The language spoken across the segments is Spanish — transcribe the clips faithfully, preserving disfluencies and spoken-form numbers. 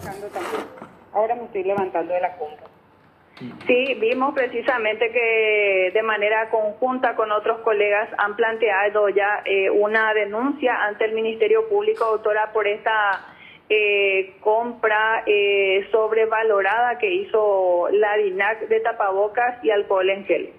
trabajando también. Ahora me estoy levantando de la compra. Sí, vimos precisamente que de manera conjunta con otros colegas han planteado ya eh, una denuncia ante el Ministerio Público, doctora, por esta eh, compra eh, sobrevalorada que hizo la DINAC de tapabocas y alcohol en gel.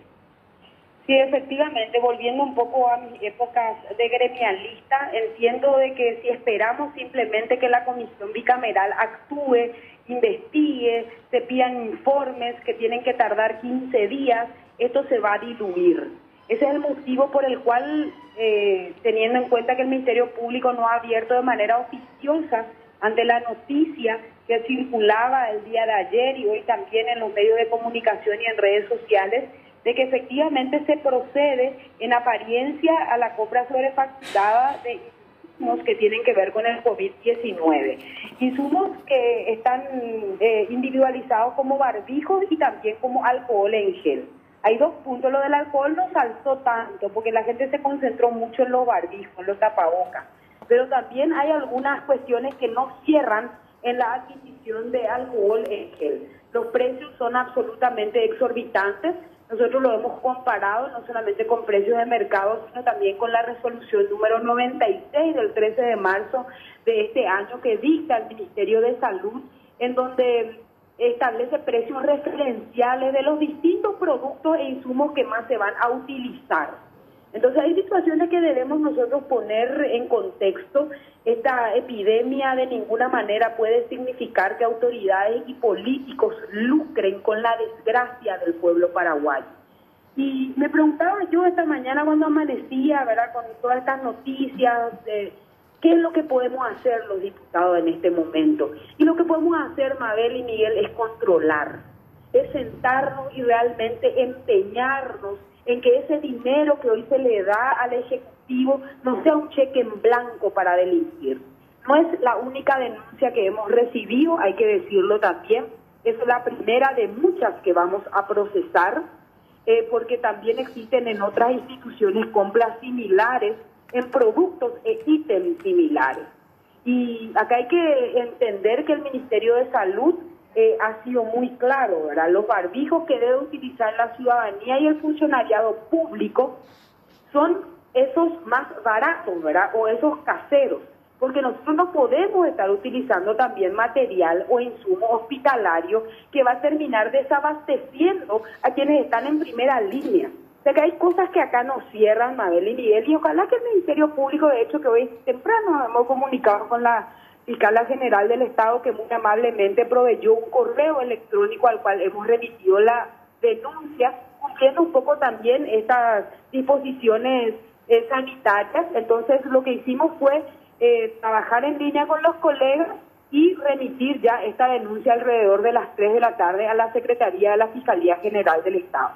Sí, efectivamente, volviendo un poco a mis épocas de gremialista, entiendo de que si esperamos simplemente que la comisión bicameral actúe, investigue, se pidan informes que tienen que tardar quince días, esto se va a diluir. Ese es el motivo por el cual, eh, teniendo en cuenta que el Ministerio Público no ha abierto de manera oficiosa ante la noticia que circulaba el día de ayer y hoy también en los medios de comunicación y en redes sociales, de que efectivamente se procede en apariencia a la compra sobrefacturada de insumos que tienen que ver con el COVID diecinueve. Insumos que están eh, individualizados como barbijos y también como alcohol en gel. Hay dos puntos, lo del alcohol no saltó tanto porque la gente se concentró mucho en los barbijos, en los tapabocas, pero también hay algunas cuestiones que no cierran en la adquisición de alcohol en gel. Los precios son absolutamente exorbitantes. Nosotros lo hemos comparado no solamente con precios de mercado, sino también con la resolución número noventa y seis del trece de marzo de este año que dicta el Ministerio de Salud, en donde establece precios referenciales de los distintos productos e insumos que más se van a utilizar. Entonces hay situaciones que debemos nosotros poner en contexto. Esta epidemia de ninguna manera puede significar que autoridades y políticos lucren con la desgracia del pueblo paraguayo. Y me preguntaba yo esta mañana cuando amanecía, ¿verdad?, con todas estas noticias, de ¿qué es lo que podemos hacer los diputados en este momento? Y lo que podemos hacer, Mabel y Miguel, es controlar, es sentarnos y realmente empeñarnos en que ese dinero que hoy se le da al Ejecutivo no sea un cheque en blanco para delinquir. No es la única denuncia que hemos recibido, hay que decirlo también. Es la primera de muchas que vamos a procesar, eh, porque también existen en otras instituciones compras similares, en productos e ítems similares. Y acá hay que entender que el Ministerio de Salud Eh, ha sido muy claro, ¿verdad? Los barbijos que debe utilizar la ciudadanía y el funcionariado público son esos más baratos, ¿verdad?, o esos caseros, porque nosotros no podemos estar utilizando también material o insumo hospitalario que va a terminar desabasteciendo a quienes están en primera línea. O sea que hay cosas que acá nos cierran, Mabel y Miguel, y ojalá que el Ministerio Público, de hecho, que hoy temprano hemos comunicado con la Fiscal General del Estado, que muy amablemente proveyó un correo electrónico al cual hemos remitido la denuncia, cumpliendo un poco también estas disposiciones eh, sanitarias. Entonces lo que hicimos fue eh, trabajar en línea con los colegas y remitir ya esta denuncia alrededor de las tres de la tarde a la Secretaría de la Fiscalía General del Estado.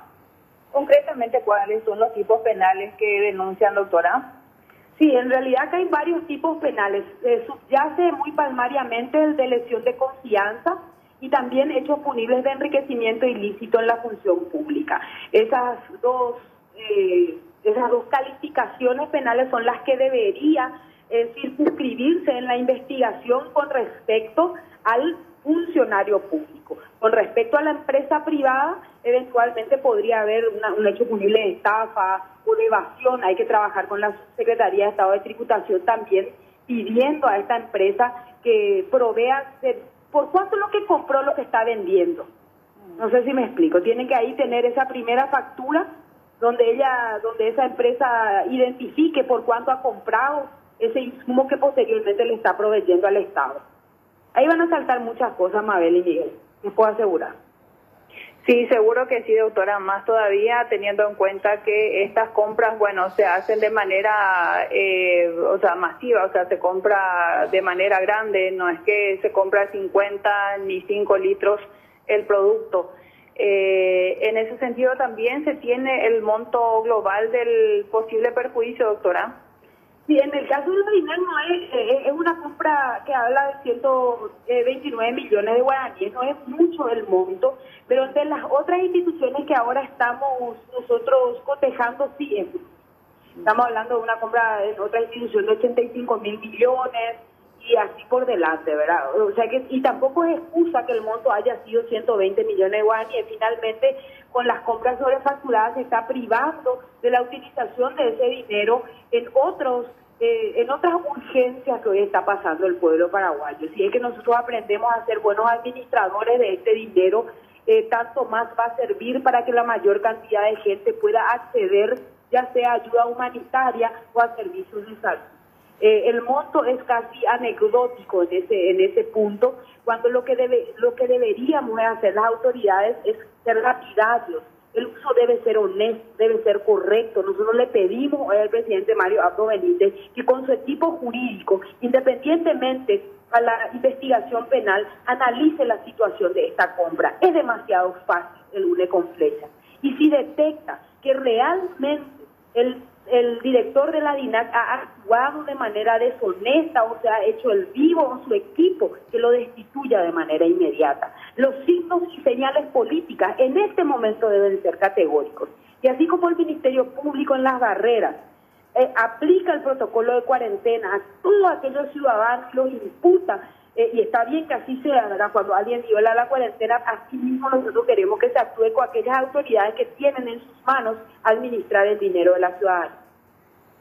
Concretamente, ¿cuáles son los tipos penales que denuncian, doctora? Sí, en realidad acá hay varios tipos penales. Eh, subyace muy palmariamente el de lesión de confianza y también hechos punibles de enriquecimiento ilícito en la función pública. Esas dos, eh, esas dos calificaciones penales son las que debería eh, circunscribirse en la investigación con respecto al funcionario público. Con respecto a la empresa privada, eventualmente podría haber una, un hecho punible de estafa o de evasión. Hay que trabajar con la Secretaría de Estado de Tributación también, pidiendo a esta empresa que provea de, por cuánto lo que compró, lo que está vendiendo. No sé si me explico. Tienen que ahí tener esa primera factura donde ella, donde esa empresa identifique por cuánto ha comprado ese insumo que posteriormente le está proveyendo al Estado. Ahí van a saltar muchas cosas, Mabel y Miguel, les puedo asegurar. Sí, seguro que sí, doctora, más todavía teniendo en cuenta que estas compras, bueno, se hacen de manera, eh, o sea, masiva, o sea, se compra de manera grande, no es que se compra cincuenta ni cinco litros el producto. Eh, en ese sentido también se tiene el monto global del posible perjuicio, doctora. Sí, en el caso de la DINAC no es, es una compra que habla de ciento veintinueve millones de guaraníes, no es mucho el monto, pero de las otras instituciones que ahora estamos nosotros cotejando, sí es. Estamos hablando de una compra en otra institución de ochenta y cinco mil millones, y así por delante, ¿verdad? O sea que, y tampoco es excusa que el monto haya sido ciento veinte millones de guaraníes, y finalmente con las compras sobrefacturadas se está privando de la utilización de ese dinero en otros eh, en otras urgencias que hoy está pasando el pueblo paraguayo. Si es que nosotros aprendemos a ser buenos administradores de este dinero, eh, tanto más va a servir para que la mayor cantidad de gente pueda acceder, ya sea ayuda humanitaria o a servicios de salud. Eh, el monto es casi anecdótico en ese en ese punto, cuando lo que debe lo que deberíamos hacer las autoridades es ser lapidarios. El uso debe ser honesto, debe ser correcto. Nosotros le pedimos al presidente Mario Abdo Benítez que con su equipo jurídico, independientemente a la investigación penal, analice la situación de esta compra. Es demasiado fácil el une con flecha. Y si detecta que realmente el el director de la DINAC ha actuado de manera deshonesta o se ha hecho el vivo o su equipo, que lo destituya de manera inmediata. Los signos y señales políticas en este momento deben ser categóricos. Y así como el Ministerio Público en las barreras eh, aplica el protocolo de cuarentena a todos aquellos ciudadanos que los imputan, eh, y está bien que así sea, ¿verdad? Cuando alguien viola la cuarentena, así mismo nosotros queremos que se actúe con aquellas autoridades que tienen en sus manos administrar el dinero de la ciudadanía.